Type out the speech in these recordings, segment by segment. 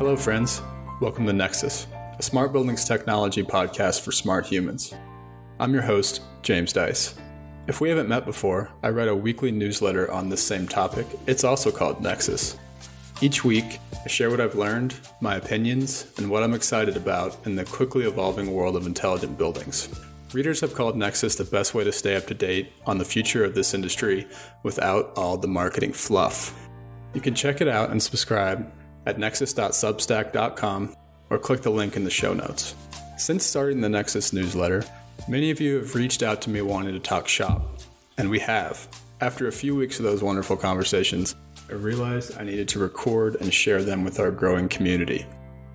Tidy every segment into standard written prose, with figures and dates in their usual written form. Hello, friends. Welcome to Nexus, a smart buildings technology podcast for smart humans. I'm your host, James Dice. If we haven't met before, I write a weekly newsletter on this same topic. It's also called Nexus. Each week, I share what I've learned, my opinions, and what I'm excited about in the quickly evolving world of intelligent buildings. Readers have called Nexus the best way to stay up to date on the future of this industry without all the marketing fluff. You can check it out and subscribe at nexus.substack.com or click the link in the show notes. Since starting the Nexus newsletter, many of you have reached out to me wanting to talk shop, and we have. After a few weeks of those wonderful conversations, I realized I needed to record and share them with our growing community.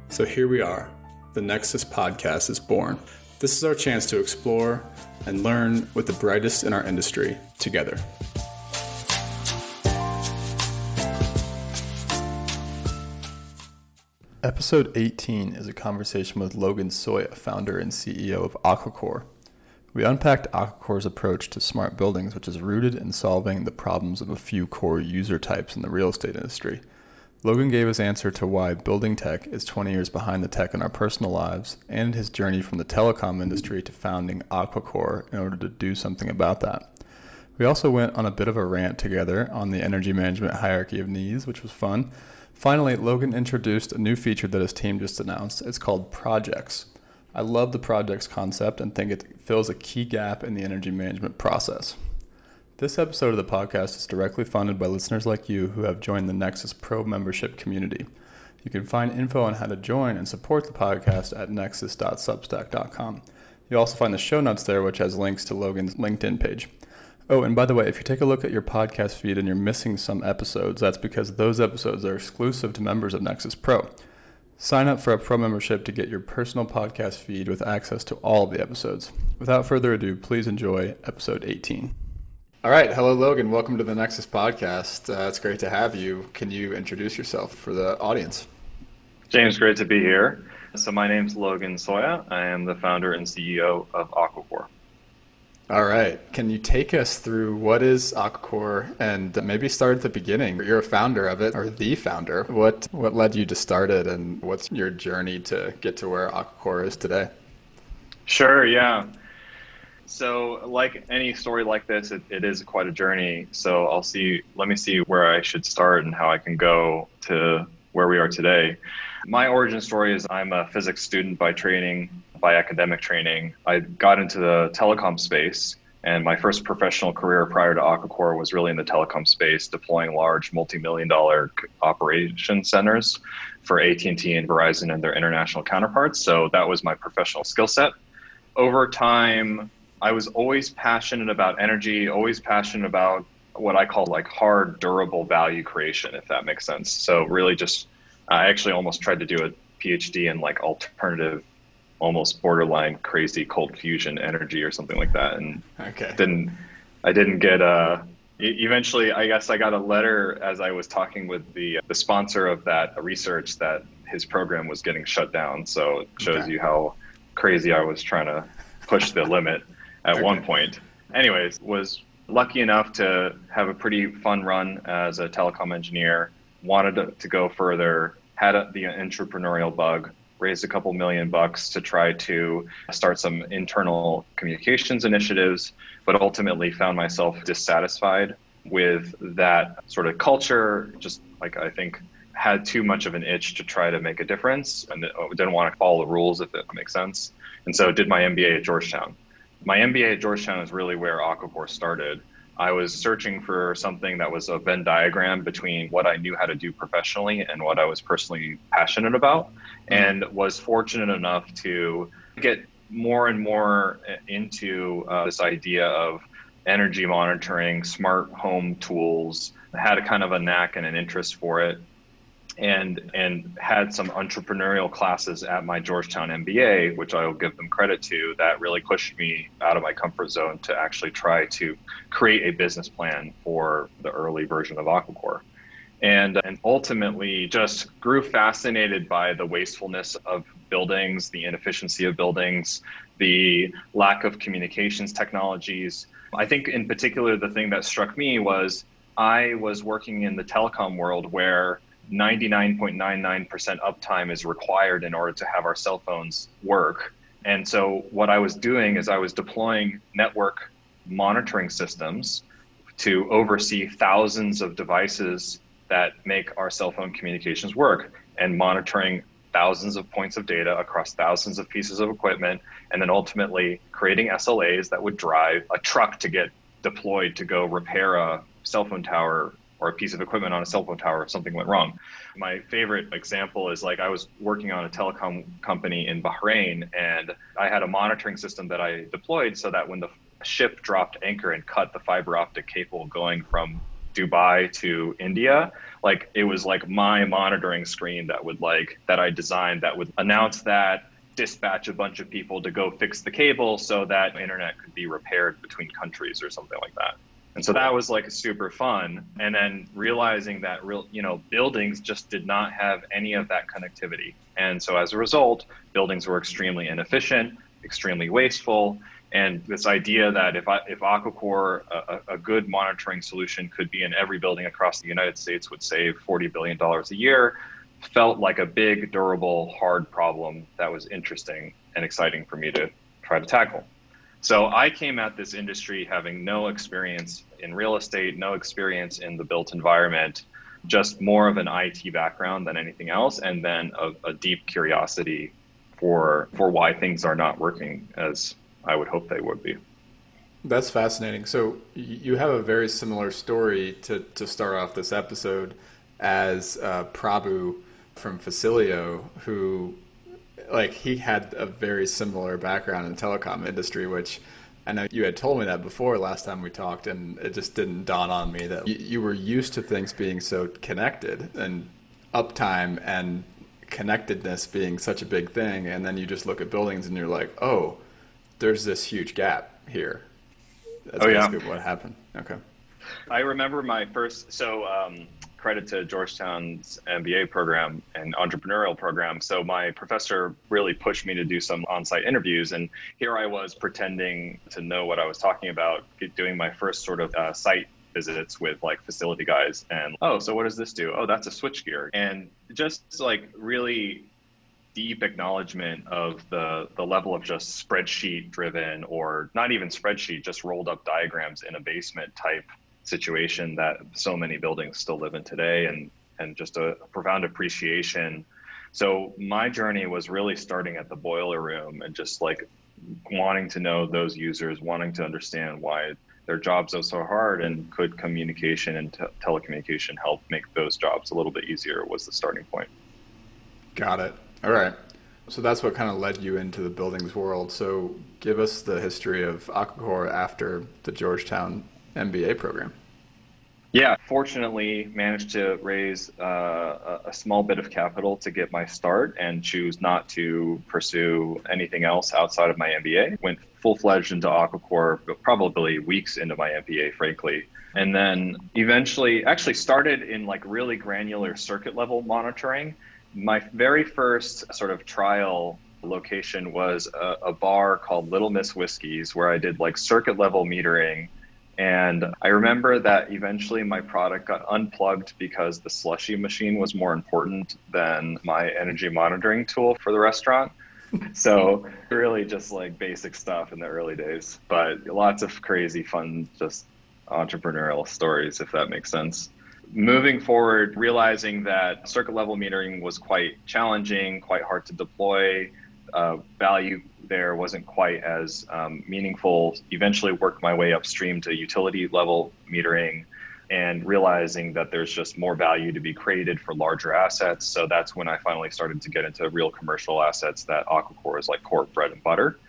So here we are. The Nexus podcast is born. This is our chance to explore and learn with the brightest in our industry together. Episode 18 is a conversation with Logan Soya, founder and CEO of Aquicore. We unpacked Aquicore's approach to smart buildings, which is rooted in solving the problems of a few core user types in the real estate industry. Logan gave his answer to why building tech is 20 years behind the tech in our personal lives and his journey from the telecom industry to founding Aquicore in order to do something about that. We also went on a bit of a rant together on the energy management hierarchy of needs, which was fun. Finally, Logan introduced a new feature that his team just announced. It's called Projects. I love the Projects concept and think it fills a key gap in the energy management process. This episode of the podcast is directly funded by listeners like you who have joined the Nexus Pro membership community. You can find info on how to join and support the podcast at nexus.substack.com. You'll also find the show notes there, which has links to Logan's LinkedIn page. Oh, and by the way, if you take a look at your podcast feed and you're missing some episodes, that's because those episodes are exclusive to members of Nexus Pro. Sign up for a Pro membership to get your personal podcast feed with access to all of the episodes. Without further ado, please enjoy episode 18. All right. Hello, Logan. Welcome to the Nexus podcast. It's great to have you. Can you introduce yourself for the audience? James, great to be here. So my name's Logan Soya. I am the founder and CEO of Aquicore. All right. Can you take us through what is Aquicore and maybe start at the beginning? You're a founder of it, or the founder. What led you to start it, and what's your journey to get to where Aquicore is today? Sure. Yeah. So like any story like this, it is quite a journey. So let me see where I should start and how I can go to where we are today. My origin story is I'm a physics student by training, by academic training. I got into the telecom space, and my first professional career prior to Aquicore was really in the telecom space, deploying large multi-million-dollar operation centers for AT&T and Verizon and their international counterparts. So that was my professional skill set. Over time, I was always passionate about energy, always passionate about what I call like hard, durable value creation, if that makes sense. So really just, I actually almost tried to do a PhD in like alternative, almost borderline crazy cold fusion energy or something like that. And okay. Eventually, I guess I got a letter as I was talking with the sponsor of that research that his program was getting shut down. So it shows you how crazy I was trying to push the limit. At one point. Anyways, was lucky enough to have a pretty fun run as a telecom engineer, wanted to go further, had the entrepreneurial bug, raised a couple $1 million to try to start some internal communications initiatives, but ultimately found myself dissatisfied with that sort of culture. Just like I think had too much of an itch to try to make a difference and didn't want to follow the rules, if it makes sense. And so did my MBA at Georgetown. My MBA at Georgetown is really where Aquicore started. I was searching for something that was a Venn diagram between what I knew how to do professionally and what I was personally passionate about, and was fortunate enough to get more and more into this idea of energy monitoring, smart home tools. I had a kind of a knack and an interest for it, and had some entrepreneurial classes at my Georgetown MBA, which I will give them credit to, that really pushed me out of my comfort zone to actually try to create a business plan for the early version of Aquicore. And ultimately just grew fascinated by the wastefulness of buildings, the inefficiency of buildings, the lack of communications technologies. I think in particular, the thing that struck me was I was working in the telecom world where 99.99% uptime is required in order to have our cell phones work. And so what I was doing is I was deploying network monitoring systems to oversee thousands of devices that make our cell phone communications work, and monitoring thousands of points of data across thousands of pieces of equipment, and then ultimately creating SLAs that would drive a truck to get deployed to go repair a cell phone tower or a piece of equipment on a cell phone tower if something went wrong. My favorite example is, like, I was working on a telecom company in Bahrain, and I had a monitoring system that I deployed so that when the ship dropped anchor and cut the fiber optic cable going from Dubai to India, like, it was like my monitoring screen that would, like, that I designed that would announce that, dispatch a bunch of people to go fix the cable so that internet could be repaired between countries or something like that. And so that was like super fun. And then realizing that buildings just did not have any of that connectivity. And so as a result, buildings were extremely inefficient, extremely wasteful. And this idea that if Aquicore, a good monitoring solution, could be in every building across the United States, would save $40 billion a year, felt like a big, durable, hard problem that was interesting and exciting for me to try to tackle. So I came at this industry having no experience in real estate, no experience in the built environment, just more of an IT background than anything else, and then a deep curiosity for why things are not working as I would hope they would be. That's fascinating. So you have a very similar story to start off this episode as Prabhu from Facilio, who, like, he had a very similar background in the telecom industry, which I know you had told me that before last time we talked, and it just didn't dawn on me that you were used to things being so connected and uptime and connectedness being such a big thing. And then you just look at buildings and you're like, oh, there's this huge gap here. That's basically what happened. Okay. I remember my first, credit to Georgetown's MBA program and entrepreneurial program. So my professor really pushed me to do some on-site interviews. And here I was pretending to know what I was talking about, doing my first sort of site visits with, like, facility guys. And, oh, so what does this do? Oh, that's a switchgear. And just, like, really deep acknowledgement of the level of just spreadsheet driven, or not even spreadsheet, just rolled up diagrams in a basement type situation that so many buildings still live in today, and just a profound appreciation. So my journey was really starting at the boiler room and just, like, wanting to know those users, wanting to understand why their jobs are so hard, and could communication and telecommunication help make those jobs a little bit easier was the starting point. Got it. All right. So that's what kind of led you into the buildings world. So give us the history of Aquicore after the Georgetown MBA program. Yeah, fortunately managed to raise a small bit of capital to get my start and choose not to pursue anything else outside of my MBA. Went full-fledged into Aquicore, but probably weeks into my MBA, frankly. And then eventually actually started in, like, really granular circuit level monitoring. My very first sort of trial location was a bar called Little Miss Whiskey's, where I did, like, circuit level metering. And I remember that eventually my product got unplugged because the slushy machine was more important than my energy monitoring tool for the restaurant. So really just, like, basic stuff in the early days, but lots of crazy, fun, just entrepreneurial stories, if that makes sense. Moving forward, realizing that circuit level metering was quite challenging, quite hard to deploy, value there wasn't quite as meaningful, eventually worked my way upstream to utility level metering and realizing that there's just more value to be created for larger assets. So that's when I finally started to get into real commercial assets that Aquicore is, like, core bread and butter.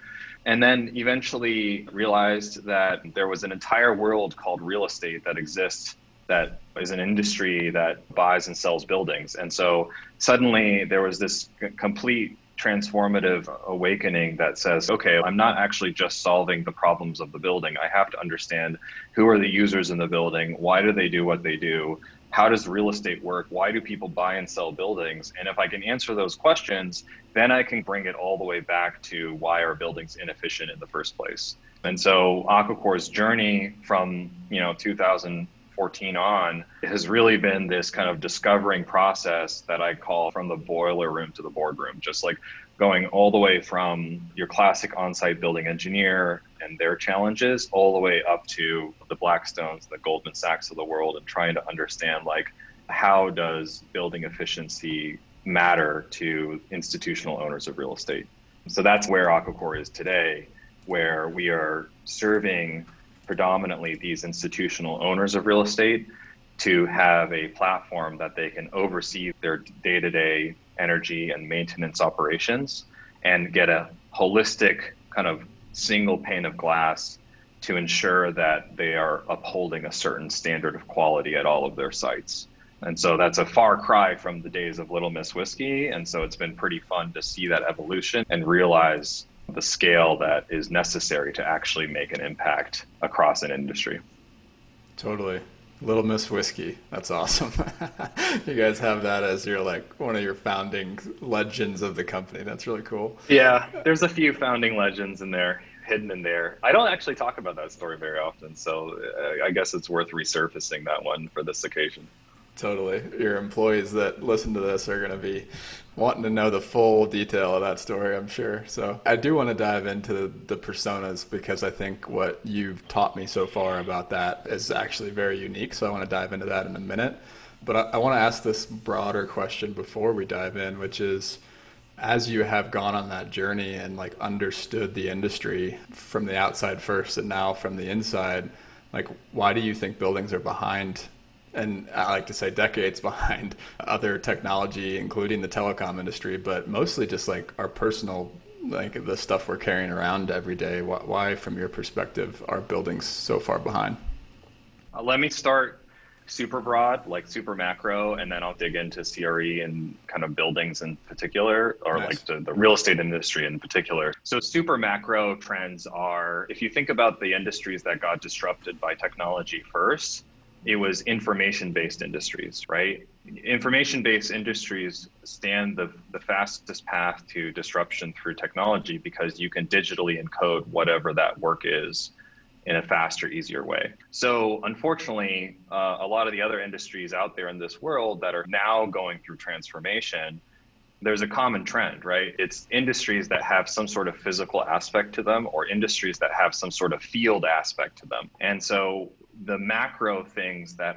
And then eventually realized that there was an entire world called real estate that exists, that is an industry that buys and sells buildings. And so suddenly there was this complete transformative awakening that says, okay, I'm not actually just solving the problems of the building. I have to understand, who are the users in the building? Why do they do what they do? How does real estate work? Why do people buy and sell buildings? And if I can answer those questions, then I can bring it all the way back to why are buildings inefficient in the first place? And so Aquicore's journey from, 2000, 2014 on, it has really been this kind of discovering process that I call from the boiler room to the boardroom, just like going all the way from your classic on-site building engineer and their challenges all the way up to the Blackstones, the Goldman Sachs of the world, and trying to understand, like, how does building efficiency matter to institutional owners of real estate? So that's where Aquicore is today, where we are serving predominantly these institutional owners of real estate to have a platform that they can oversee their day-to-day energy and maintenance operations and get a holistic kind of single pane of glass to ensure that they are upholding a certain standard of quality at all of their sites. And so that's a far cry from the days of Little Miss Whiskey. And so it's been pretty fun to see that evolution and realize the scale that is necessary to actually make an impact across an industry. Totally. Little Miss Whiskey. That's awesome. You guys have that as your, like, one of your founding legends of the company. That's really cool. Yeah, there's a few founding legends in there, hidden in there. I don't actually talk about that story very often, so I guess it's worth resurfacing that one for this occasion. Totally. Your employees that listen to this are going to be wanting to know the full detail of that story, I'm sure. So I do want to dive into the personas, because I think what you've taught me so far about that is actually very unique. So I want to dive into that in a minute. But I want to ask this broader question before we dive in, which is, as you have gone on that journey and, like, understood the industry from the outside first and now from the inside, like, why do you think buildings are behind, and I like to say decades behind, other technology, including the telecom industry, but mostly just like our personal, like the stuff we're carrying around every day? Why, from your perspective, are buildings so far behind? Let me start super broad, like super macro, and then I'll dig into CRE and kind of buildings in particular, or nice. Like the real estate industry in particular. So super macro trends are, if you think about the industries that got disrupted by technology first, it was information-based industries, right? Information-based industries stand the fastest path to disruption through technology, because you can digitally encode whatever that work is in a faster, easier way. So unfortunately, a lot of the other industries out there in this world that are now going through transformation, there's a common trend, right? It's industries that have some sort of physical aspect to them, or industries that have some sort of field aspect to them. And so the macro things that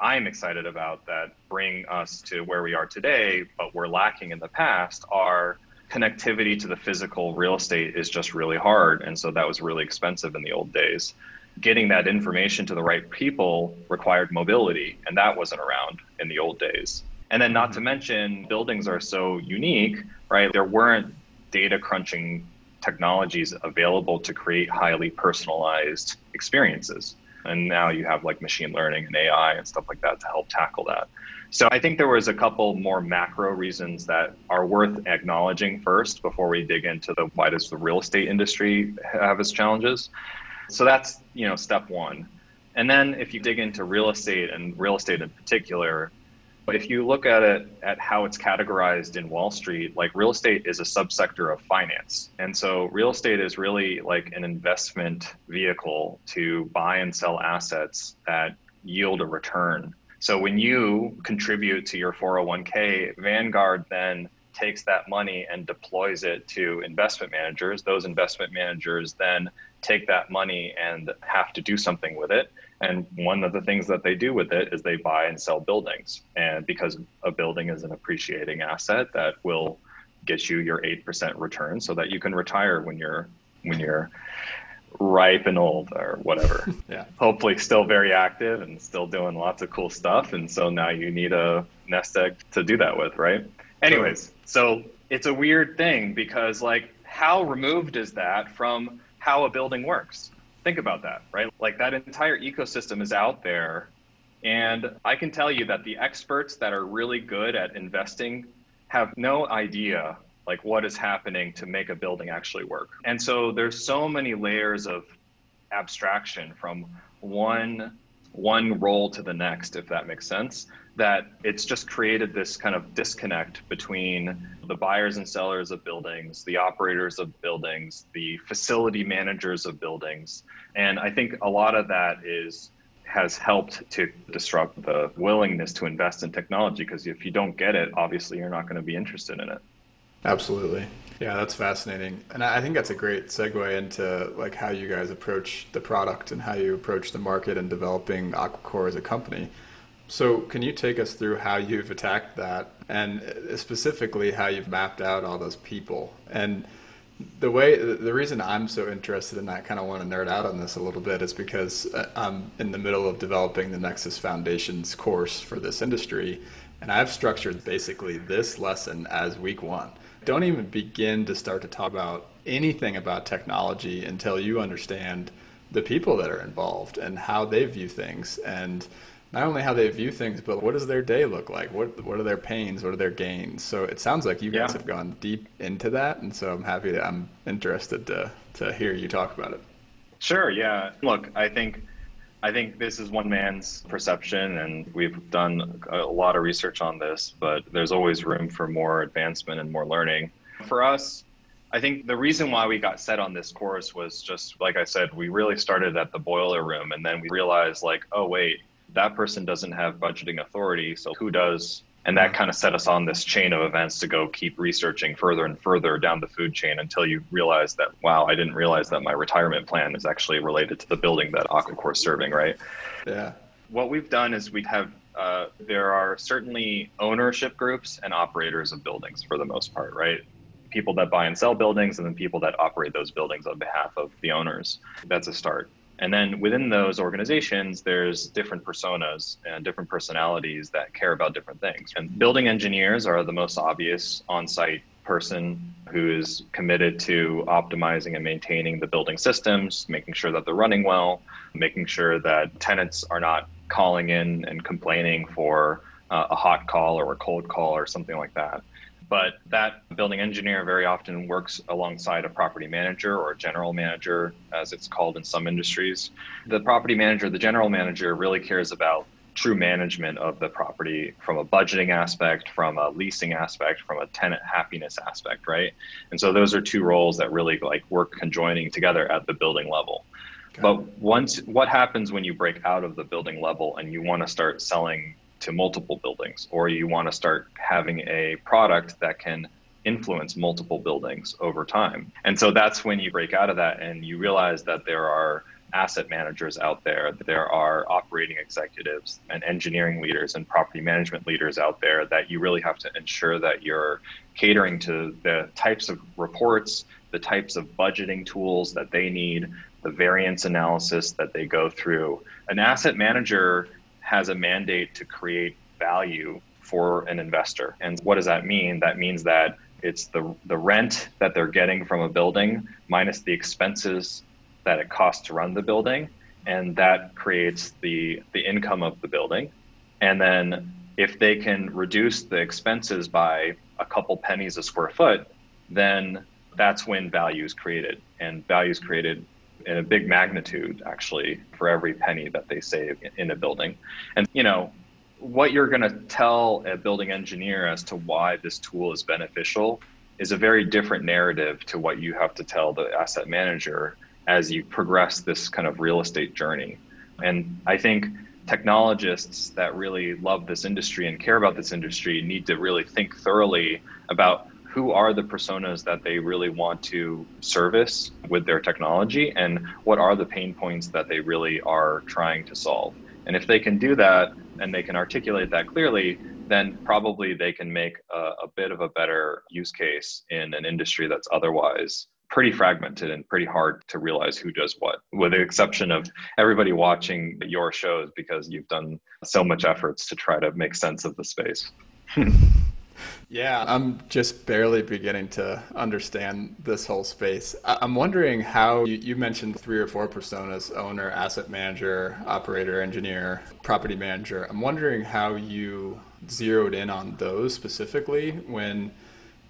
I'm excited about that bring us to where we are today, but we're lacking in the past, are connectivity to the physical real estate is just really hard. And so that was really expensive in the old days. Getting that information to the right people required mobility, and that wasn't around in the old days. And then not to mention, buildings are so unique, right? There weren't data crunching technologies available to create highly personalized experiences. And now you have like machine learning and AI and stuff like that to help tackle that. So I think there was a couple more macro reasons that are worth acknowledging first before we dig into the why does the real estate industry have its challenges. So that's, you know, step one. And then if you dig into real estate, and real estate in particular, but if you look at it, at how it's categorized in Wall Street, like real estate is a subsector of finance. And so real estate is really like an investment vehicle to buy and sell assets that yield a return. So when you contribute to your 401k, Vanguard then takes that money and deploys it to investment managers. Those investment managers then take that money and have to do something with it. And one of the things that they do with it is they buy and sell buildings. And because a building is an appreciating asset that will get you your 8% return so that you can retire when you're ripe and old or whatever. Yeah. Hopefully still very active and still doing lots of cool stuff. And so now you need a nest egg to do that with, right? Anyways, so it's a weird thing, because like, how removed is that from how a building works? Think about that, right? Like that entire ecosystem is out there. And I can tell you that the experts that are really good at investing have no idea like what is happening to make a building actually work. And so there's so many layers of abstraction from one role to the next, if that makes sense, that it's just created this kind of disconnect between the buyers and sellers of buildings, the operators of buildings, the facility managers of buildings. And I think a lot of that is has helped to disrupt the willingness to invest in technology, because if you don't get it, obviously you're not going to be interested in it. Absolutely. Yeah, that's fascinating. And I think that's a great segue into like how you guys approach the product and how you approach the market and developing Aquicore as a company. So can you take us through how you've attacked that, and specifically how you've mapped out all those people? And the reason I'm so interested in that, kind of want to nerd out on this a little bit, is because I'm in the middle of developing the Nexus Foundations course for this industry. And I've structured basically this lesson as week one. Don't even begin to start to talk about anything about technology until you understand the people that are involved and how they view things. And not only how they view things, but what does their day look like? What are their pains? What are their gains? So it sounds like you guys have gone deep into that. And so I'm interested to hear you talk about it. Sure. Yeah. Look, I think this is one man's perception, and we've done a lot of research on this, but there's always room for more advancement and more learning. For us, I think the reason why we got set on this course was just, like I said, we really started at the boiler room, and then we realized like, oh, wait, that person doesn't have budgeting authority, so who does? And that kind of set us on this chain of events to go keep researching further and further down the food chain until you realize that, wow, I didn't realize that my retirement plan is actually related to the building that Aquicore is serving, right? Yeah. What we've done is we have, there are certainly ownership groups and operators of buildings for the most part, right? People that buy and sell buildings, and then people that operate those buildings on behalf of the owners. That's a start. And then within those organizations, there's different personas and different personalities that care about different things. And building engineers are the most obvious on-site person who is committed to optimizing and maintaining the building systems, making sure that they're running well, making sure that tenants are not calling in and complaining for a hot call or a cold call or something like that. But that building engineer very often works alongside a property manager or a general manager, as it's called in some industries. The property manager, the general manager, really cares about true management of the property from a budgeting aspect, from a leasing aspect, from a tenant happiness aspect, right? And so those are two roles that really like work conjoining together at the building level. Okay. But what happens when you break out of the building level and you want to start selling to multiple buildings, or you want to start having a product that can influence multiple buildings over time? And so that's when you break out of that and you realize that there are asset managers out there, there are operating executives and engineering leaders and property management leaders out there, that you really have to ensure that you're catering to the types of reports, the types of budgeting tools that they need, the variance analysis that they go through. An asset manager has a mandate to create value for an investor. And what does that mean? That means that it's the rent that they're getting from a building minus the expenses that it costs to run the building. And that creates the income of the building. And then if they can reduce the expenses by a couple pennies a square foot, then that's when value is created. And value is created in a big magnitude, actually, for every penny that they save in a building. And, you know, what you're going to tell a building engineer as to why this tool is beneficial is a very different narrative to what you have to tell the asset manager as you progress this kind of real estate journey. And I think technologists that really love this industry and care about this industry need to really think thoroughly about who are the personas that they really want to service with their technology, and what are the pain points that they really are trying to solve. And if they can do that and they can articulate that clearly, then probably they can make a bit of a better use case in an industry that's otherwise pretty fragmented and pretty hard to realize who does what, with the exception of everybody watching your shows because you've done so much efforts to try to make sense of the space. Yeah, I'm just barely beginning to understand this whole space. I'm wondering how you mentioned 3 or 4 personas: owner, asset manager, operator, engineer, property manager. I'm wondering how you zeroed in on those specifically when,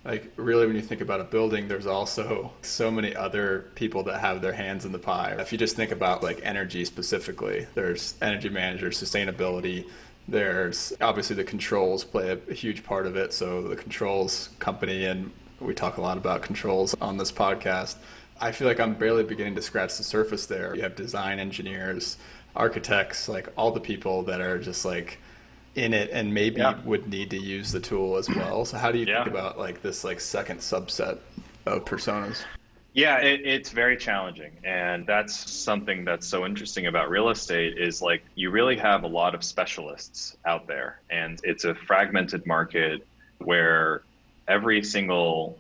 like, really when you think about a building, there's also so many other people that have their hands in the pie. If you just think about like energy specifically, there's energy managers, sustainability. There's obviously the controls play a huge part of it. So the controls company, and we talk a lot about controls on this podcast. I feel like I'm barely beginning to scratch the surface there. You have design engineers, architects, like all the people that are just like in it and maybe would need to use the tool as well. So how do you think about like this like second subset of personas? Yeah, it's very challenging. And that's something that's so interesting about real estate is like you really have a lot of specialists out there, and it's a fragmented market where every single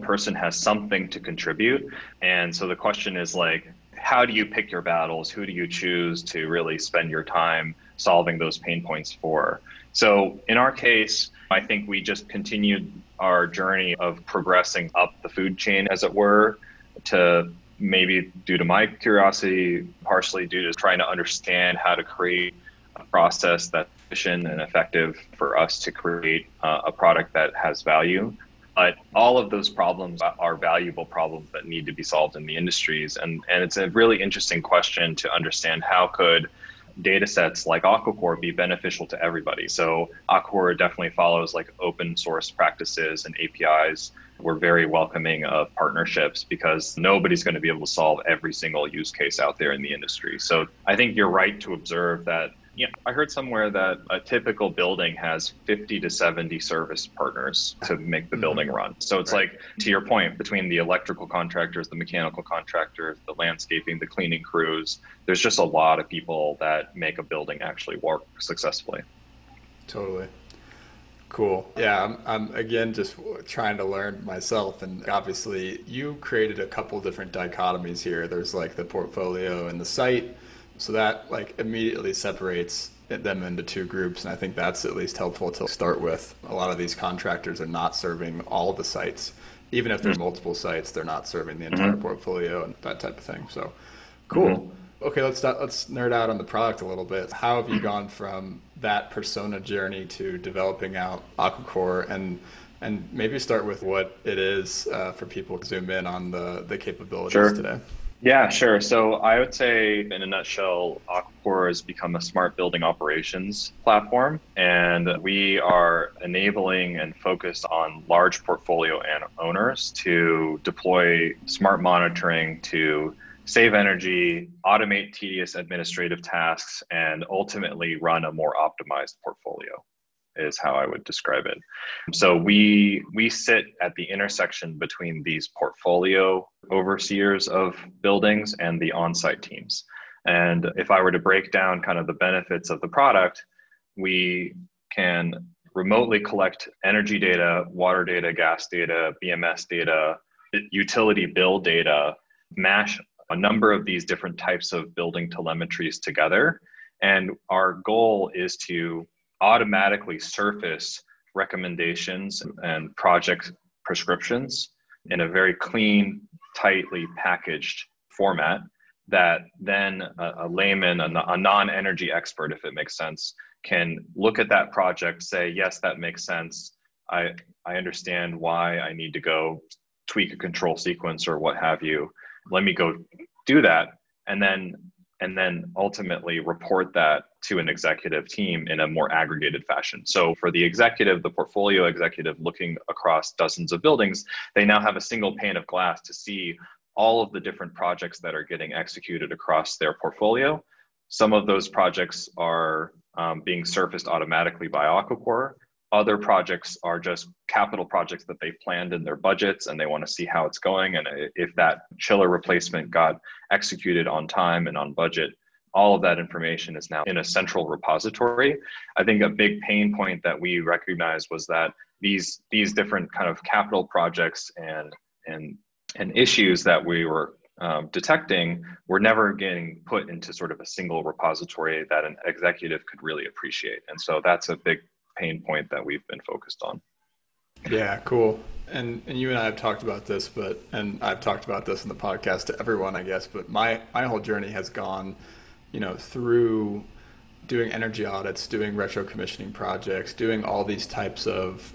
person has something to contribute. And so the question is like, how do you pick your battles? Who do you choose to really spend your time solving those pain points for? So in our case, I think we just continued our journey of progressing up the food chain, as it were, to maybe due to my curiosity, partially due to trying to understand how to create a process that's efficient and effective for us to create a product that has value. But all of those problems are valuable problems that need to be solved in the industries. And it's a really interesting question to understand how could data sets like Aquicore be beneficial to everybody. So Aquicore definitely follows like open source practices and APIs. We're very welcoming of partnerships because nobody's going to be able to solve every single use case out there in the industry. So I think you're right to observe that. Yeah, I heard somewhere that a typical building has 50 to 70 service partners to make the building run. So it's like, to your point, between the electrical contractors, the mechanical contractors, the landscaping, the cleaning crews, there's just a lot of people that make a building actually work successfully. Totally. Cool. Yeah, I'm again just trying to learn myself, and obviously you created a couple different dichotomies here. There's like the portfolio and the site. So that like immediately separates them into two groups. And I think that's at least helpful to start with. A lot of these contractors are not serving all the sites. Even if there's multiple sites, they're not serving the entire portfolio and that type of thing. So cool. Okay, let's nerd out on the product a little bit. How have you gone from that persona journey to developing out Aquicore, and maybe start with what it is for people to zoom in on the capabilities today? Yeah, sure. So I would say in a nutshell, Aquicore has become a smart building operations platform, and we are enabling and focused on large portfolio and owners to deploy smart monitoring to save energy, automate tedious administrative tasks, and ultimately run a more optimized portfolio is how I would describe it. So we sit at the intersection between these portfolio overseers of buildings and the on-site teams. And if I were to break down kind of the benefits of the product, we can remotely collect energy data, water data, gas data, BMS data, utility bill data, mash a number of these different types of building telemetries together. And our goal is to automatically surface recommendations and project prescriptions in a very clean, tightly packaged format that then a layman, a non-energy expert, if it makes sense, can look at that project, say, yes, that makes sense. I understand why I need to go tweak a control sequence or what have you. Let me go do that. And then ultimately report that to an executive team in a more aggregated fashion. So for the executive, the portfolio executive looking across dozens of buildings, they now have a single pane of glass to see all of the different projects that are getting executed across their portfolio. Some of those projects are being surfaced automatically by Aquicore. Other projects are just capital projects that they've planned in their budgets and they want to see how it's going. And if that chiller replacement got executed on time and on budget, all of that information is now in a central repository. I think a big pain point that we recognized was that these different kind of capital projects and issues that we were detecting were never getting put into sort of a single repository that an executive could really appreciate. And so that's a big pain point that we've been focused on. Yeah, cool. And you and I have talked about this, and I've talked about this in the podcast to everyone, I guess, but my whole journey has gone, through doing energy audits, doing retro commissioning projects, doing all these types of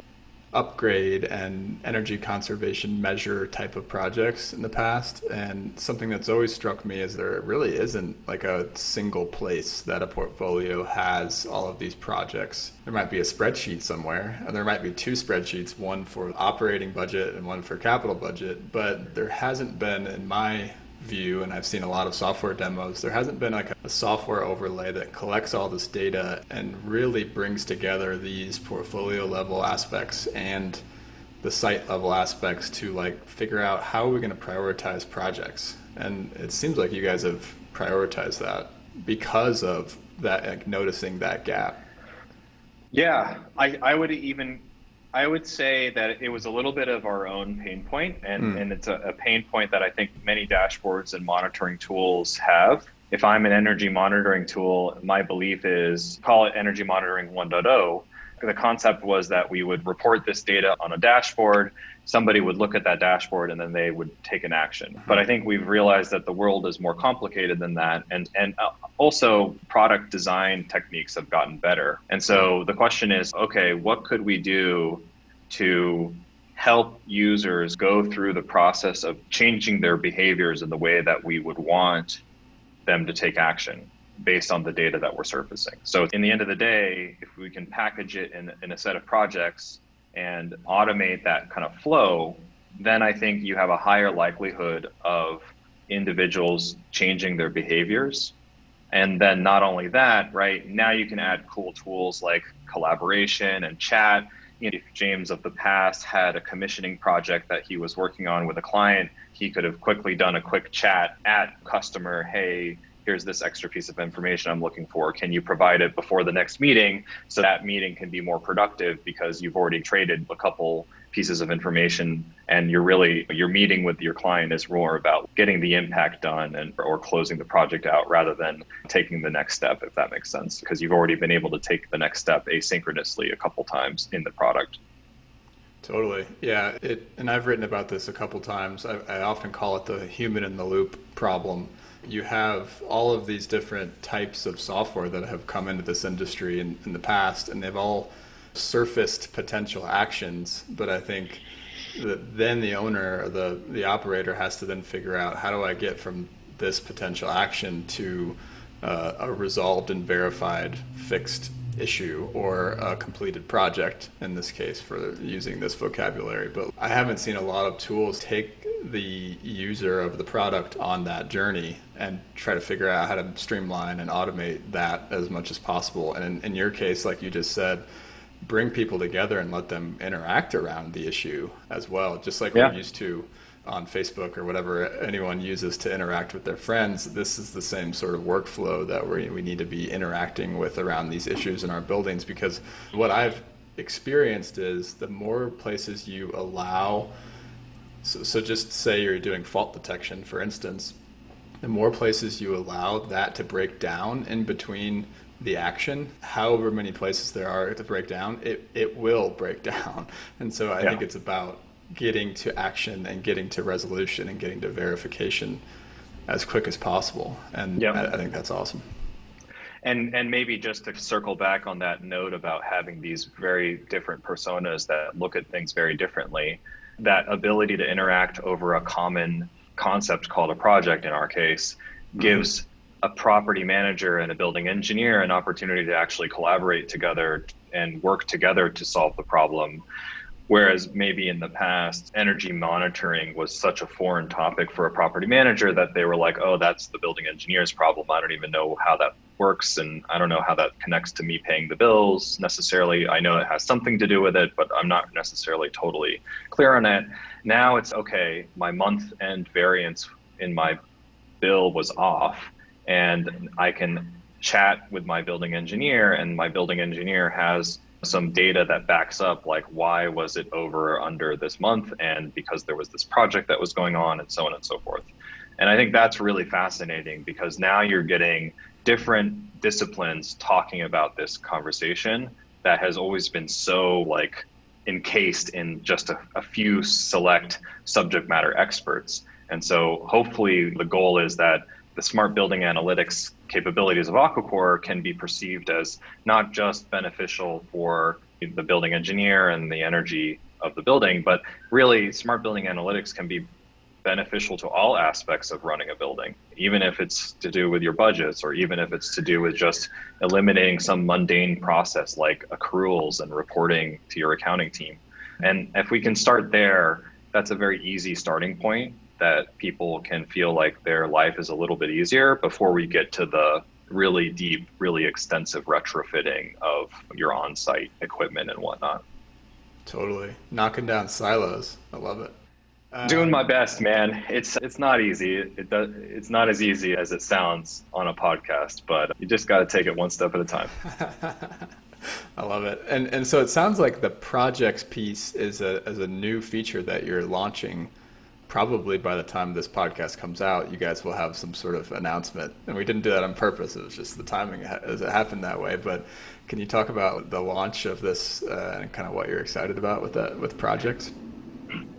upgrade and energy conservation measure type of projects in the past. And something that's always struck me is there really isn't like a single place that a portfolio has all of these projects. There might be a spreadsheet somewhere, and there might be two spreadsheets, one for operating budget and one for capital budget, but there hasn't been, in my view, and I've seen a lot of software demos, there hasn't been like a software overlay that collects all this data and really brings together these portfolio level aspects and the site level aspects to like figure out how are we going to prioritize projects. And it seems like you guys have prioritized that because of that, like noticing that gap. Yeah, I would say that it was a little bit of our own pain point, and it's a pain point that I think many dashboards and monitoring tools have. If I'm an energy monitoring tool, my belief is, call it energy monitoring 1.0. The concept was that we would report this data on a dashboard, somebody would look at that dashboard, and then they would take an action. Mm-hmm. But I think we've realized that the world is more complicated than that. And also product design techniques have gotten better. And so the question is, okay, what could we do to help users go through the process of changing their behaviors in the way that we would want them to take action based on the data that we're surfacing? So in the end of the day, if we can package it in a set of projects and automate that kind of flow, then I think you have a higher likelihood of individuals changing their behaviors. And then not only that, right, now you can add cool tools like collaboration and chat. You know, if James of the past had a commissioning project that he was working on with a client, he could have quickly done a quick chat at customer, hey, here's this extra piece of information I'm looking for. Can you provide it before the next meeting so that meeting can be more productive because you've already traded a couple pieces of information and you're really, your meeting with your client is more about getting the impact done and or closing the project out rather than taking the next step, if that makes sense, because you've already been able to take the next step asynchronously a couple times in the product. Totally. Yeah. And I've written about this a couple times. I often call it the human in the loop problem. You have all of these different types of software that have come into this industry in the past, and they've all surfaced potential actions. But I think that then the owner or the operator has to then figure out, how do I get from this potential action to a resolved and verified fixed issue or a completed project, in this case, for using this vocabulary. But I haven't seen a lot of tools take the user of the product on that journey and try to figure out how to streamline and automate that as much as possible. And in your case, like you just said, bring people together and let them interact around the issue as well, just like we're used to on Facebook or whatever anyone uses to interact with their friends. This is the same sort of workflow that we need to be interacting with around these issues in our buildings, because what I've experienced is the more places you allow, so just say you're doing fault detection, for instance, the more places you allow that to break down in between the action, however many places there are to break down, it will break down. And so I think it's about getting to action and getting to resolution and getting to verification as quick as possible. And I think that's awesome. And maybe just to circle back on that note about having these very different personas that look at things very differently, that ability to interact over a common concept called a project, in our case, gives a property manager and a building engineer an opportunity to actually collaborate together and work together to solve the problem. Whereas maybe in the past, energy monitoring was such a foreign topic for a property manager that they were like, oh, that's the building engineer's problem. I don't even know how that works, and I don't know how that connects to me paying the bills necessarily. I know it has something to do with it, but I'm not necessarily totally clear on it. Now it's, okay, my month-end variance in my bill was off, and I can chat with my building engineer, and my building engineer has some data that backs up, like, why was it over or under this month? And because there was this project that was going on and so forth. And I think that's really fascinating, because now you're getting different disciplines talking about this conversation that has always been so like encased in just a few select subject matter experts. And so hopefully the goal is that the smart building analytics capabilities of Aquicore can be perceived as not just beneficial for the building engineer and the energy of the building, but really smart building analytics can be beneficial to all aspects of running a building, even if it's to do with your budgets, or even if it's to do with just eliminating some mundane process like accruals and reporting to your accounting team. And if we can start there, that's a very easy starting point that people can feel like their life is a little bit easier before we get to the really deep, really extensive retrofitting of your on-site equipment and whatnot. Totally. Knocking down silos. I love it. Doing my best, man. It's not easy. It's not as easy as it sounds on a podcast, but you just got to take it one step at a time. I love it. And so it sounds like the projects piece is a new feature that you're launching. Probably by the time this podcast comes out, you guys will have some sort of announcement. And we didn't do that on purpose. It was just the timing as it happened that way. But can you talk about the launch of this and kind of what you're excited about with that, with projects?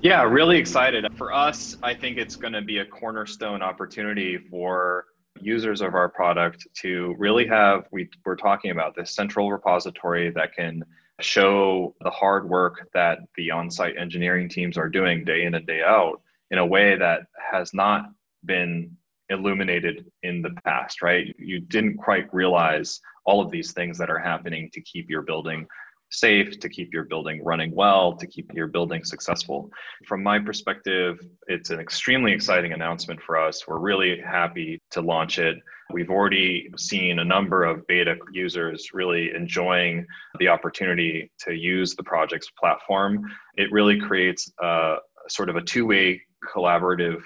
Yeah, really excited. For us, I think it's going to be a cornerstone opportunity for users of our product to really have, we're talking about this central repository that can show the hard work that the on-site engineering teams are doing day in and day out in a way that has not been illuminated in the past, right? You didn't quite realize all of these things that are happening to keep your building safe, to keep your building running well, to keep your building successful. From my perspective, it's an extremely exciting announcement for us. We're really happy to launch it. We've already seen a number of beta users really enjoying the opportunity to use the project's platform. It really creates a sort of a two-way collaborative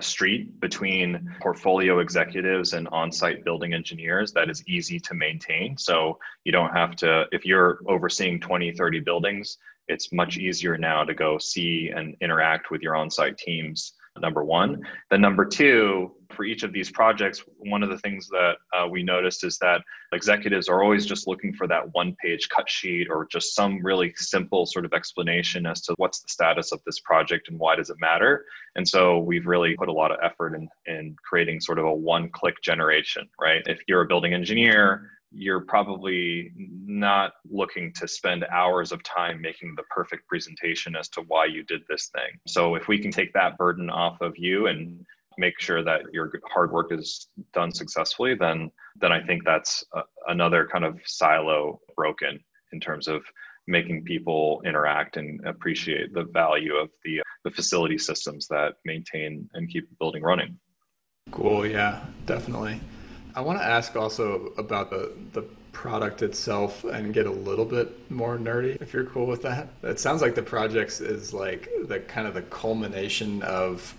street between portfolio executives and on-site building engineers that is easy to maintain. So you don't have to, if you're overseeing 20, 30 buildings, it's much easier now to go see and interact with your on-site teams, number one. Then number two, for each of these projects, one of the things that we noticed is that executives are always just looking for that one-page cut sheet or just some really simple sort of explanation as to what's the status of this project and why does it matter. And so we've really put a lot of effort in creating sort of a one-click generation, right? If you're a building engineer, you're probably not looking to spend hours of time making the perfect presentation as to why you did this thing. So if we can take that burden off of you and make sure that your hard work is done successfully, then I think that's another kind of silo broken in terms of making people interact and appreciate the value of the facility systems that maintain and keep the building running. Cool. Yeah, definitely. I want to ask also about the product itself and get a little bit more nerdy, if you're cool with that. It sounds like the projects is like the kind of the culmination of,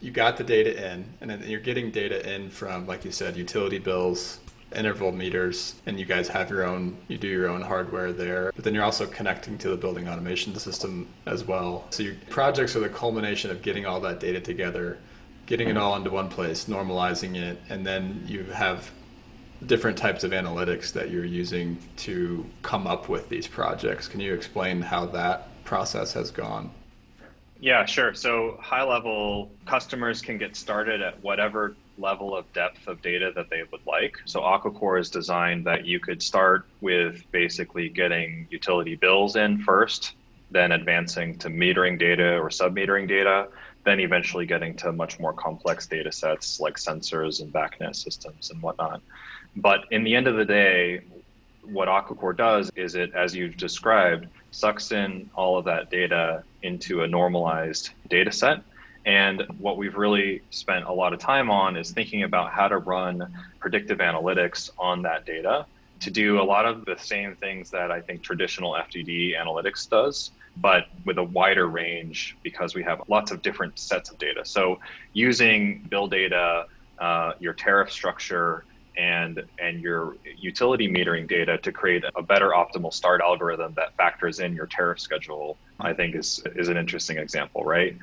you got the data in, and then you're getting data in from, like you said, utility bills, interval meters, and you guys have your own, you do your own hardware there, but then you're also connecting to the building automation system as well. So your projects are the culmination of getting all that data together, getting it all into one place, normalizing it, and then you have different types of analytics that you're using to come up with these projects. Can you explain how that process has gone? Yeah, sure. So high level, customers can get started at whatever level of depth of data that they would like. So Aquicore is designed that you could start with basically getting utility bills in first, then advancing to metering data or sub-metering data, then eventually getting to much more complex data sets like sensors and backnet systems and whatnot. But in the end of the day, what Aquicore does is it, as you've described, sucks in all of that data into a normalized data set. And what we've really spent a lot of time on is thinking about how to run predictive analytics on that data to do a lot of the same things that I think traditional FDD analytics does, but with a wider range because we have lots of different sets of data. So using bill data, your tariff structure, and your utility metering data to create a better optimal start algorithm that factors in your tariff schedule, I think is an interesting example, right?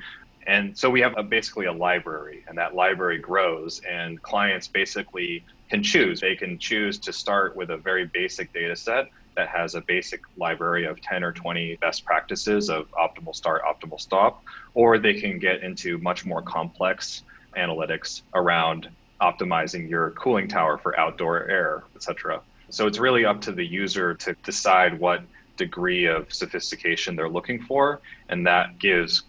And so we have basically a library, and that library grows, and clients basically can choose. They can choose to start with a very basic data set that has a basic library of 10 or 20 best practices of optimal start, optimal stop, or they can get into much more complex analytics around optimizing your cooling tower for outdoor air, et cetera. So it's really up to the user to decide what degree of sophistication they're looking for. And that gives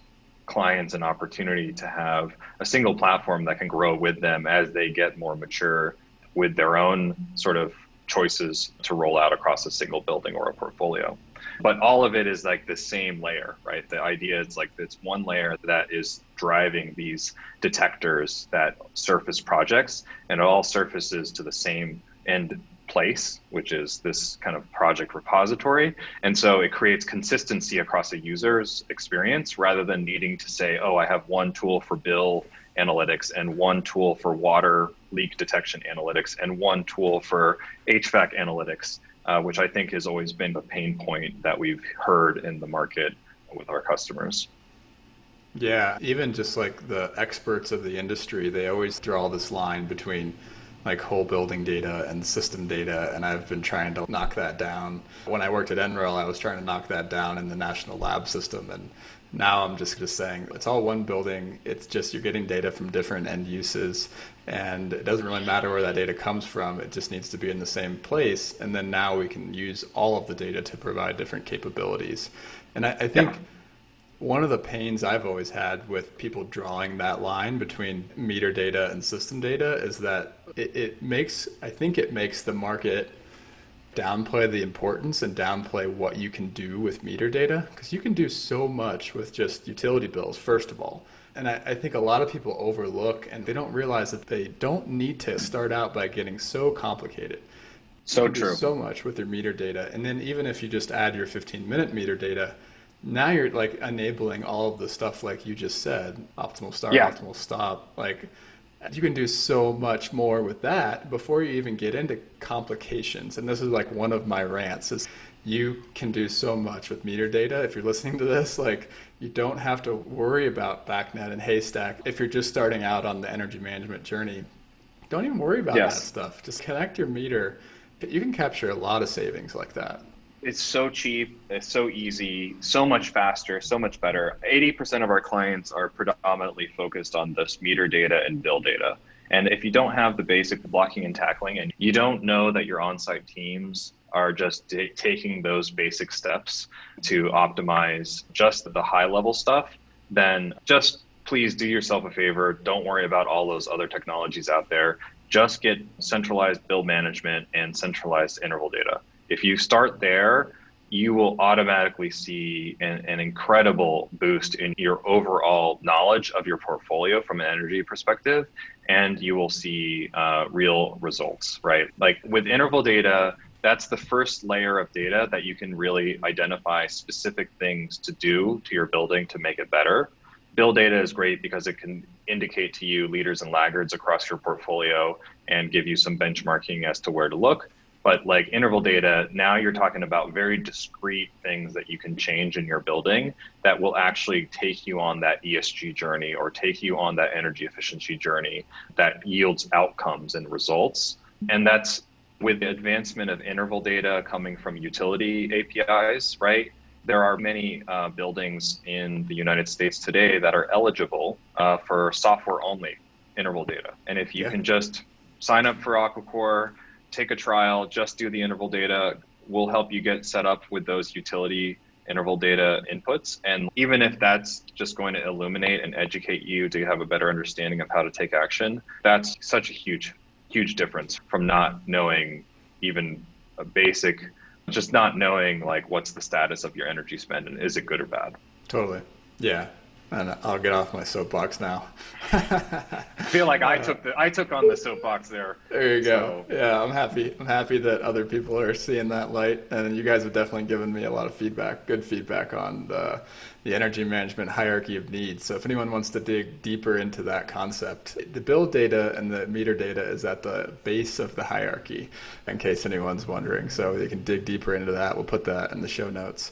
clients an opportunity to have a single platform that can grow with them as they get more mature with their own sort of choices to roll out across a single building or a portfolio. But all of it is like the same layer, right? The idea is like it's one layer that is driving these detectors that surface projects, and it all surfaces to the same end place, which is this kind of project repository. And so it creates consistency across a user's experience rather than needing to say, oh, I have one tool for bill analytics and one tool for water leak detection analytics and one tool for HVAC analytics, which I think has always been a pain point that we've heard in the market with our customers. Yeah, even just like the experts of the industry, they always draw this line between like whole building data and system data, and I've been trying to knock that down. When I worked at NREL, I was trying to knock that down in the national lab system, and now I'm just saying it's all one building. It's just you're getting data from different end uses, and it doesn't really matter where that data comes from. It just needs to be in the same place, and then now we can use all of the data to provide different capabilities. And I think one of the pains I've always had with people drawing that line between meter data and system data is that it makes the market downplay the importance and downplay what you can do with meter data, because you can do so much with just utility bills, first of all. And I think a lot of people overlook and they don't realize that they don't need to start out by getting so complicated. So true. You can do so much with your meter data. And then even if you just add your 15-minute meter data, now you're like enabling all of the stuff like you just said, optimal start, optimal stop, like you can do so much more with that before you even get into complications. And this is like one of my rants is you can do so much with meter data. If you're listening to this, like you don't have to worry about BACnet and Haystack. If you're just starting out on the energy management journey, don't even worry about that stuff. Just connect your meter. You can capture a lot of savings like that. It's so cheap, it's so easy, so much faster, so much better. 80% of our clients are predominantly focused on this meter data and bill data. And if you don't have the basic blocking and tackling, and you don't know that your on-site teams are just taking those basic steps to optimize just the high-level stuff, then just please do yourself a favor. Don't worry about all those other technologies out there. Just get centralized bill management and centralized interval data. If you start there, you will automatically see an incredible boost in your overall knowledge of your portfolio from an energy perspective, and you will see real results, right? Like with interval data, that's the first layer of data that you can really identify specific things to do to your building to make it better. Bill data is great because it can indicate to you leaders and laggards across your portfolio and give you some benchmarking as to where to look. But like interval data, now you're talking about very discrete things that you can change in your building that will actually take you on that ESG journey or take you on that energy efficiency journey that yields outcomes and results. And that's with the advancement of interval data coming from utility APIs, right? There are many buildings in the United States today that are eligible for software only interval data. And if you can just sign up for Aquicore, take a trial, just do the interval data. We'll help you get set up with those utility interval data inputs. And even if that's just going to illuminate and educate you to have a better understanding of how to take action, that's such a huge, huge difference from not knowing even a basic, just not knowing like what's the status of your energy spend and is it good or bad? Totally. Yeah. And I'll get off my soapbox now. I feel like I took on the soapbox there. There you go. So. Yeah, I'm happy that other people are seeing that light. And you guys have definitely given me a lot of feedback, good feedback on the energy management hierarchy of needs. So if anyone wants to dig deeper into that concept, the bill data and the meter data is at the base of the hierarchy, in case anyone's wondering. So you can dig deeper into that. We'll put that in the show notes.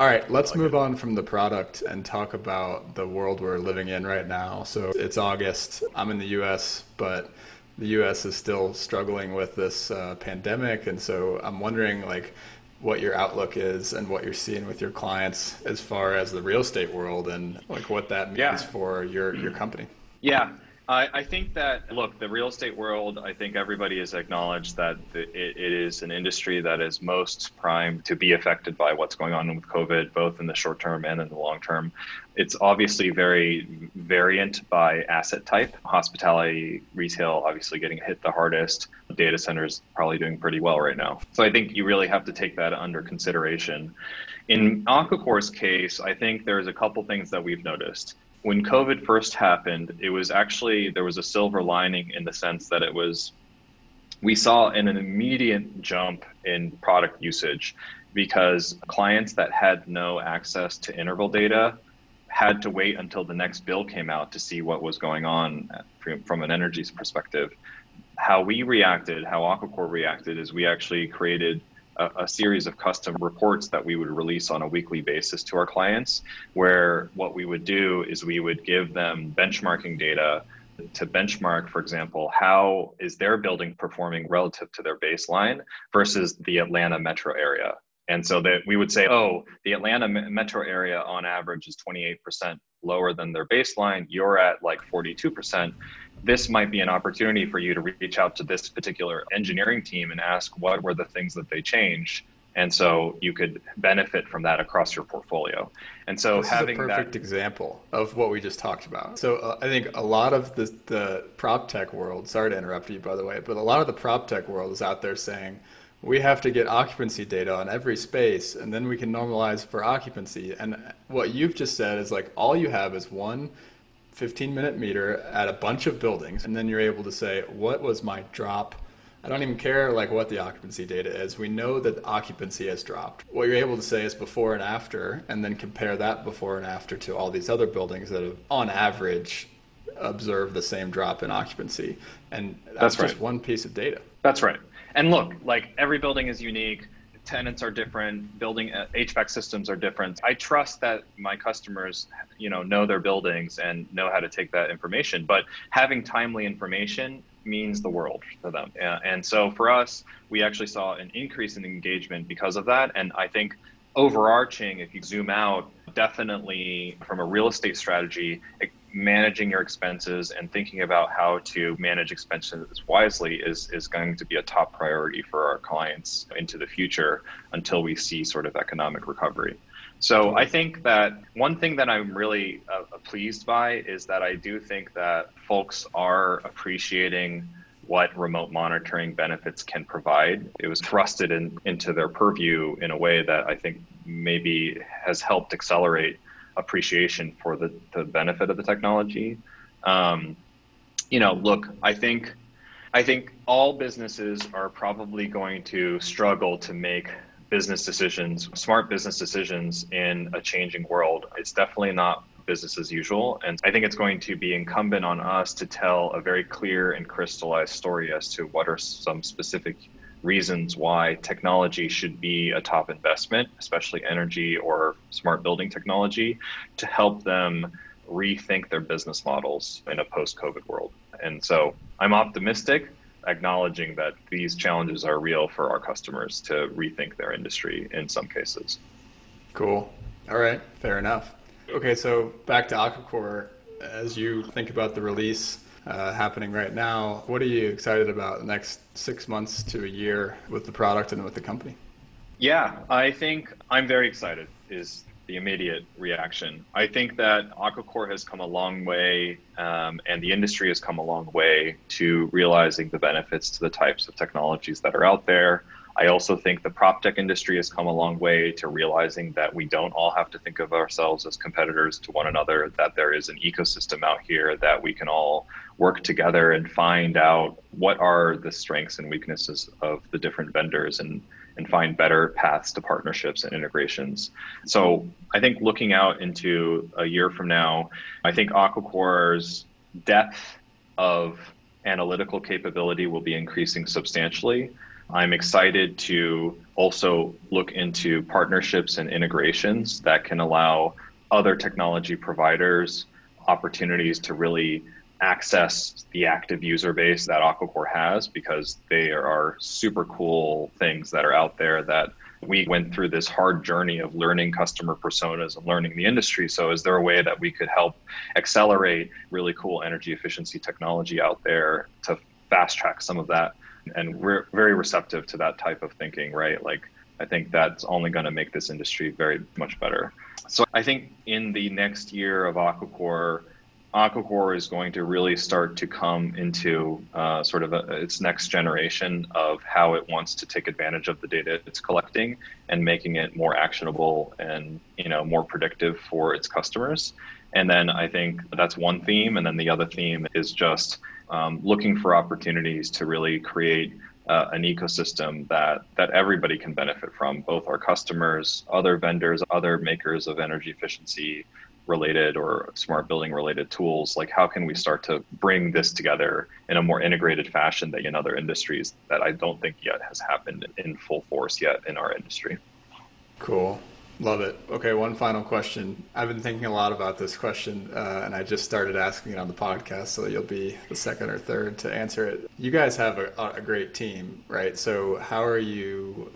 All right, let's move on from the product and talk about the world we're living in right now. So it's August. I'm in the U.S., but the U.S. is still struggling with this pandemic. And so I'm wondering like what your outlook is and what you're seeing with your clients as far as the real estate world and like what that means for your company. Yeah. I think that, look, the real estate world, I think everybody has acknowledged that it is an industry that is most primed to be affected by what's going on with COVID, both in the short term and in the long term. It's obviously very variant by asset type. Hospitality, retail, obviously getting hit the hardest. Data centers probably doing pretty well right now. So I think you really have to take that under consideration. In Aquicore's case, I think there's a couple things that we've noticed. When COVID first happened, it was actually, there was a silver lining in the sense that it was, we saw an immediate jump in product usage because clients that had no access to interval data had to wait until the next bill came out to see what was going on from an energy perspective. How we reacted, how Aquicore reacted, is we actually created a series of custom reports that we would release on a weekly basis to our clients, where what we would do is we would give them benchmarking data to benchmark, for example, how is their building performing relative to their baseline versus the Atlanta metro area. And so that we would say, oh, the Atlanta metro area on average is 28% lower than their baseline. You're at like 42%. This might be an opportunity for you to reach out to this particular engineering team and ask what were the things that they changed. And so you could benefit from that across your portfolio. And so this having is a perfect example of what we just talked about. So I think a lot of the prop tech world, sorry to interrupt you, by the way, but a lot of the prop tech world is out there saying, we have to get occupancy data on every space, and then we can normalize for occupancy. And what you've just said is like, all you have is one 15-minute meter at a bunch of buildings, and then you're able to say, what was my drop? I don't even care like what the occupancy data is. We know that occupancy has dropped. What you're able to say is before and after, and then compare that before and after to all these other buildings that have, on average, observed the same drop in occupancy. And that's just right. One piece of data. That's right. And look, like every building is unique, tenants are different, building HVAC systems are different. I trust that my customers, know their buildings and know how to take that information, but having timely information means the world for them. And so for us, we actually saw an increase in engagement because of that. And I think overarching, if you zoom out, definitely from a real estate strategy, managing your expenses and thinking about how to manage expenses wisely is going to be a top priority for our clients into the future until we see sort of economic recovery. So I think that one thing that I'm really pleased by is that I do think that folks are appreciating what remote monitoring benefits can provide. It was thrusted into their purview in a way that I think maybe has helped accelerate appreciation for the benefit of the technology. Look, I think all businesses are probably going to struggle to make business decisions, smart business decisions in a changing world. It's definitely not business as usual. And I think it's going to be incumbent on us to tell a very clear and crystallized story as to what are some specific reasons why technology should be a top investment, especially energy or smart building technology, to help them rethink their business models in a post-COVID world. And so I'm optimistic, acknowledging that these challenges are real for our customers to rethink their industry in some cases. Cool. All right. Fair enough. Okay. So back to Aquicore, as you think about the release happening right now, what are you excited about the next 6 months to a year with the product and with the company? Yeah, I think I'm very excited is the immediate reaction. I think that Aquicore has come a long way and the industry has come a long way to realizing the benefits to the types of technologies that are out there. I also think the prop tech industry has come a long way to realizing that we don't all have to think of ourselves as competitors to one another, that there is an ecosystem out here that we can all work together and find out what are the strengths and weaknesses of the different vendors and find better paths to partnerships and integrations. So I think looking out into a year from now, I think Aquicore's depth of analytical capability will be increasing substantially. I'm excited to also look into partnerships and integrations that can allow other technology providers opportunities to really access the active user base that Aquicore has, because there are super cool things that are out there that we went through this hard journey of learning customer personas and learning the industry. So is there a way that we could help accelerate really cool energy efficiency technology out there to fast track some of that? And we're very receptive to that type of thinking, right? Like, I think that's only going to make this industry very much better. So I think in the next year of Aquicore, Aquicore is going to really start to come into sort of its next generation of how it wants to take advantage of the data it's collecting and making it more actionable and, you know, more predictive for its customers. And then I think that's one theme. And then the other theme is just looking for opportunities to really create an ecosystem that everybody can benefit from, both our customers, other vendors, other makers of energy efficiency related or smart building related tools. Like, how can we start to bring this together in a more integrated fashion than in other industries that I don't think yet has happened in full force yet in our industry. Cool. Love it. Okay. One final question. I've been thinking a lot about this question and I just started asking it on the podcast, so you'll be the second or third to answer it. You guys have a great team, right? So how are you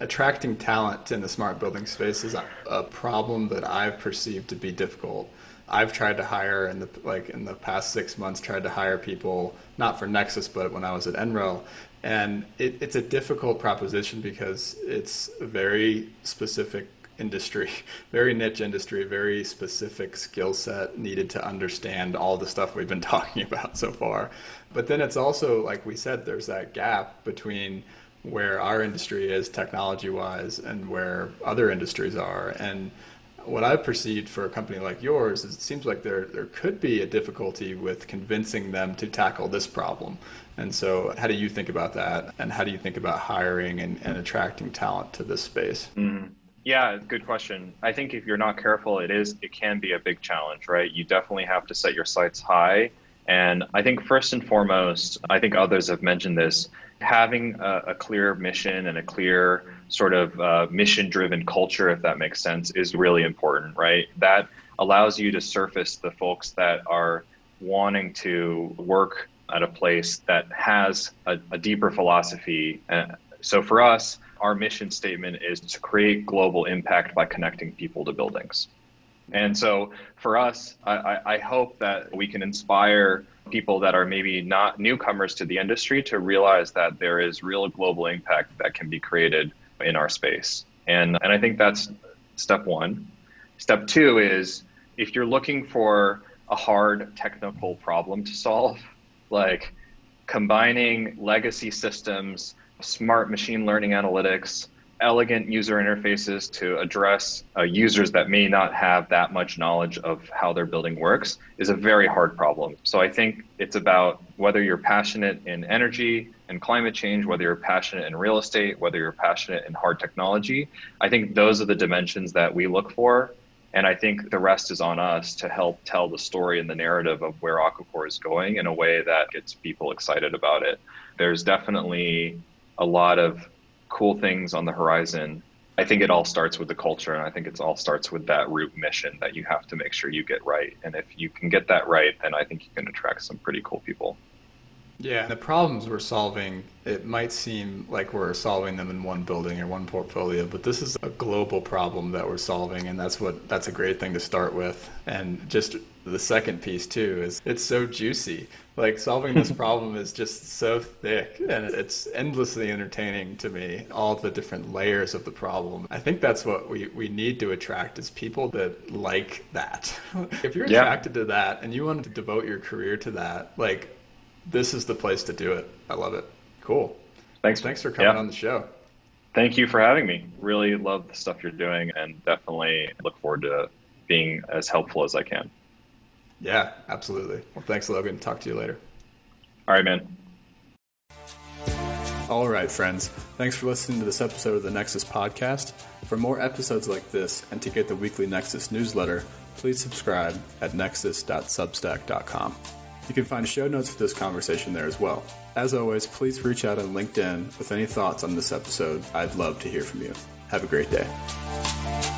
attracting talent in the smart building space is a problem that I've perceived to be difficult. I've tried to hire in the past 6 months, tried to hire people, not for Nexus, but when I was at NREL. And it's a difficult proposition because it's a very specific industry, very niche industry, very specific skill set needed to understand all the stuff we've been talking about so far. But then it's also, like we said, there's that gap between where our industry is technology-wise and where other industries are. And what I've perceived for a company like yours is it seems like there could be a difficulty with convincing them to tackle this problem. And so how do you think about that? And how do you think about hiring and attracting talent to this space? Mm-hmm. Yeah, good question. I think if you're not careful, it can be a big challenge, right? You definitely have to set your sights high. And I think first and foremost, I think others have mentioned this, having a clear mission and a clear sort of mission-driven culture, if that makes sense, is really important, right? That allows you to surface the folks that are wanting to work at a place that has a deeper philosophy. So for us, our mission statement is to create global impact by connecting people to buildings. And so for us, I hope that we can inspire people that are maybe not newcomers to the industry to realize that there is real global impact that can be created in our space. And I think that's step one. Step two is, if you're looking for a hard technical problem to solve, like combining legacy systems, smart machine learning analytics, elegant user interfaces to address users that may not have that much knowledge of how their building works, is a very hard problem. So I think it's about whether you're passionate in energy and climate change, whether you're passionate in real estate, whether you're passionate in hard technology. I think those are the dimensions that we look for. And I think the rest is on us to help tell the story and the narrative of where Aquicore is going in a way that gets people excited about it. There's definitely a lot of cool things on the horizon. I think it all starts with the culture, and I think it all starts with that root mission that you have to make sure you get right. And if you can get that right, then I think you can attract some pretty cool people. Yeah, the problems we're solving, it might seem like we're solving them in one building or one portfolio, but this is a global problem that we're solving, and that's a great thing to start with. And just the second piece too is it's so juicy. Like, solving this problem is just so thick, and it's endlessly entertaining to me, all the different layers of the problem. I think that's what we need to attract, is people that like that. If you're attracted to that and you want to devote your career to that, like, this is the place to do it. I love it. Cool. Thanks for coming on the show. Thank you for having me. Really love the stuff you're doing, and definitely look forward to being as helpful as I can. Yeah, absolutely. Well, thanks, Logan. Talk to you later. All right, man. All right, friends. Thanks for listening to this episode of the Nexus Podcast. For more episodes like this and to get the weekly Nexus newsletter, please subscribe at nexus.substack.com. You can find show notes for this conversation there as well. As always, please reach out on LinkedIn with any thoughts on this episode. I'd love to hear from you. Have a great day.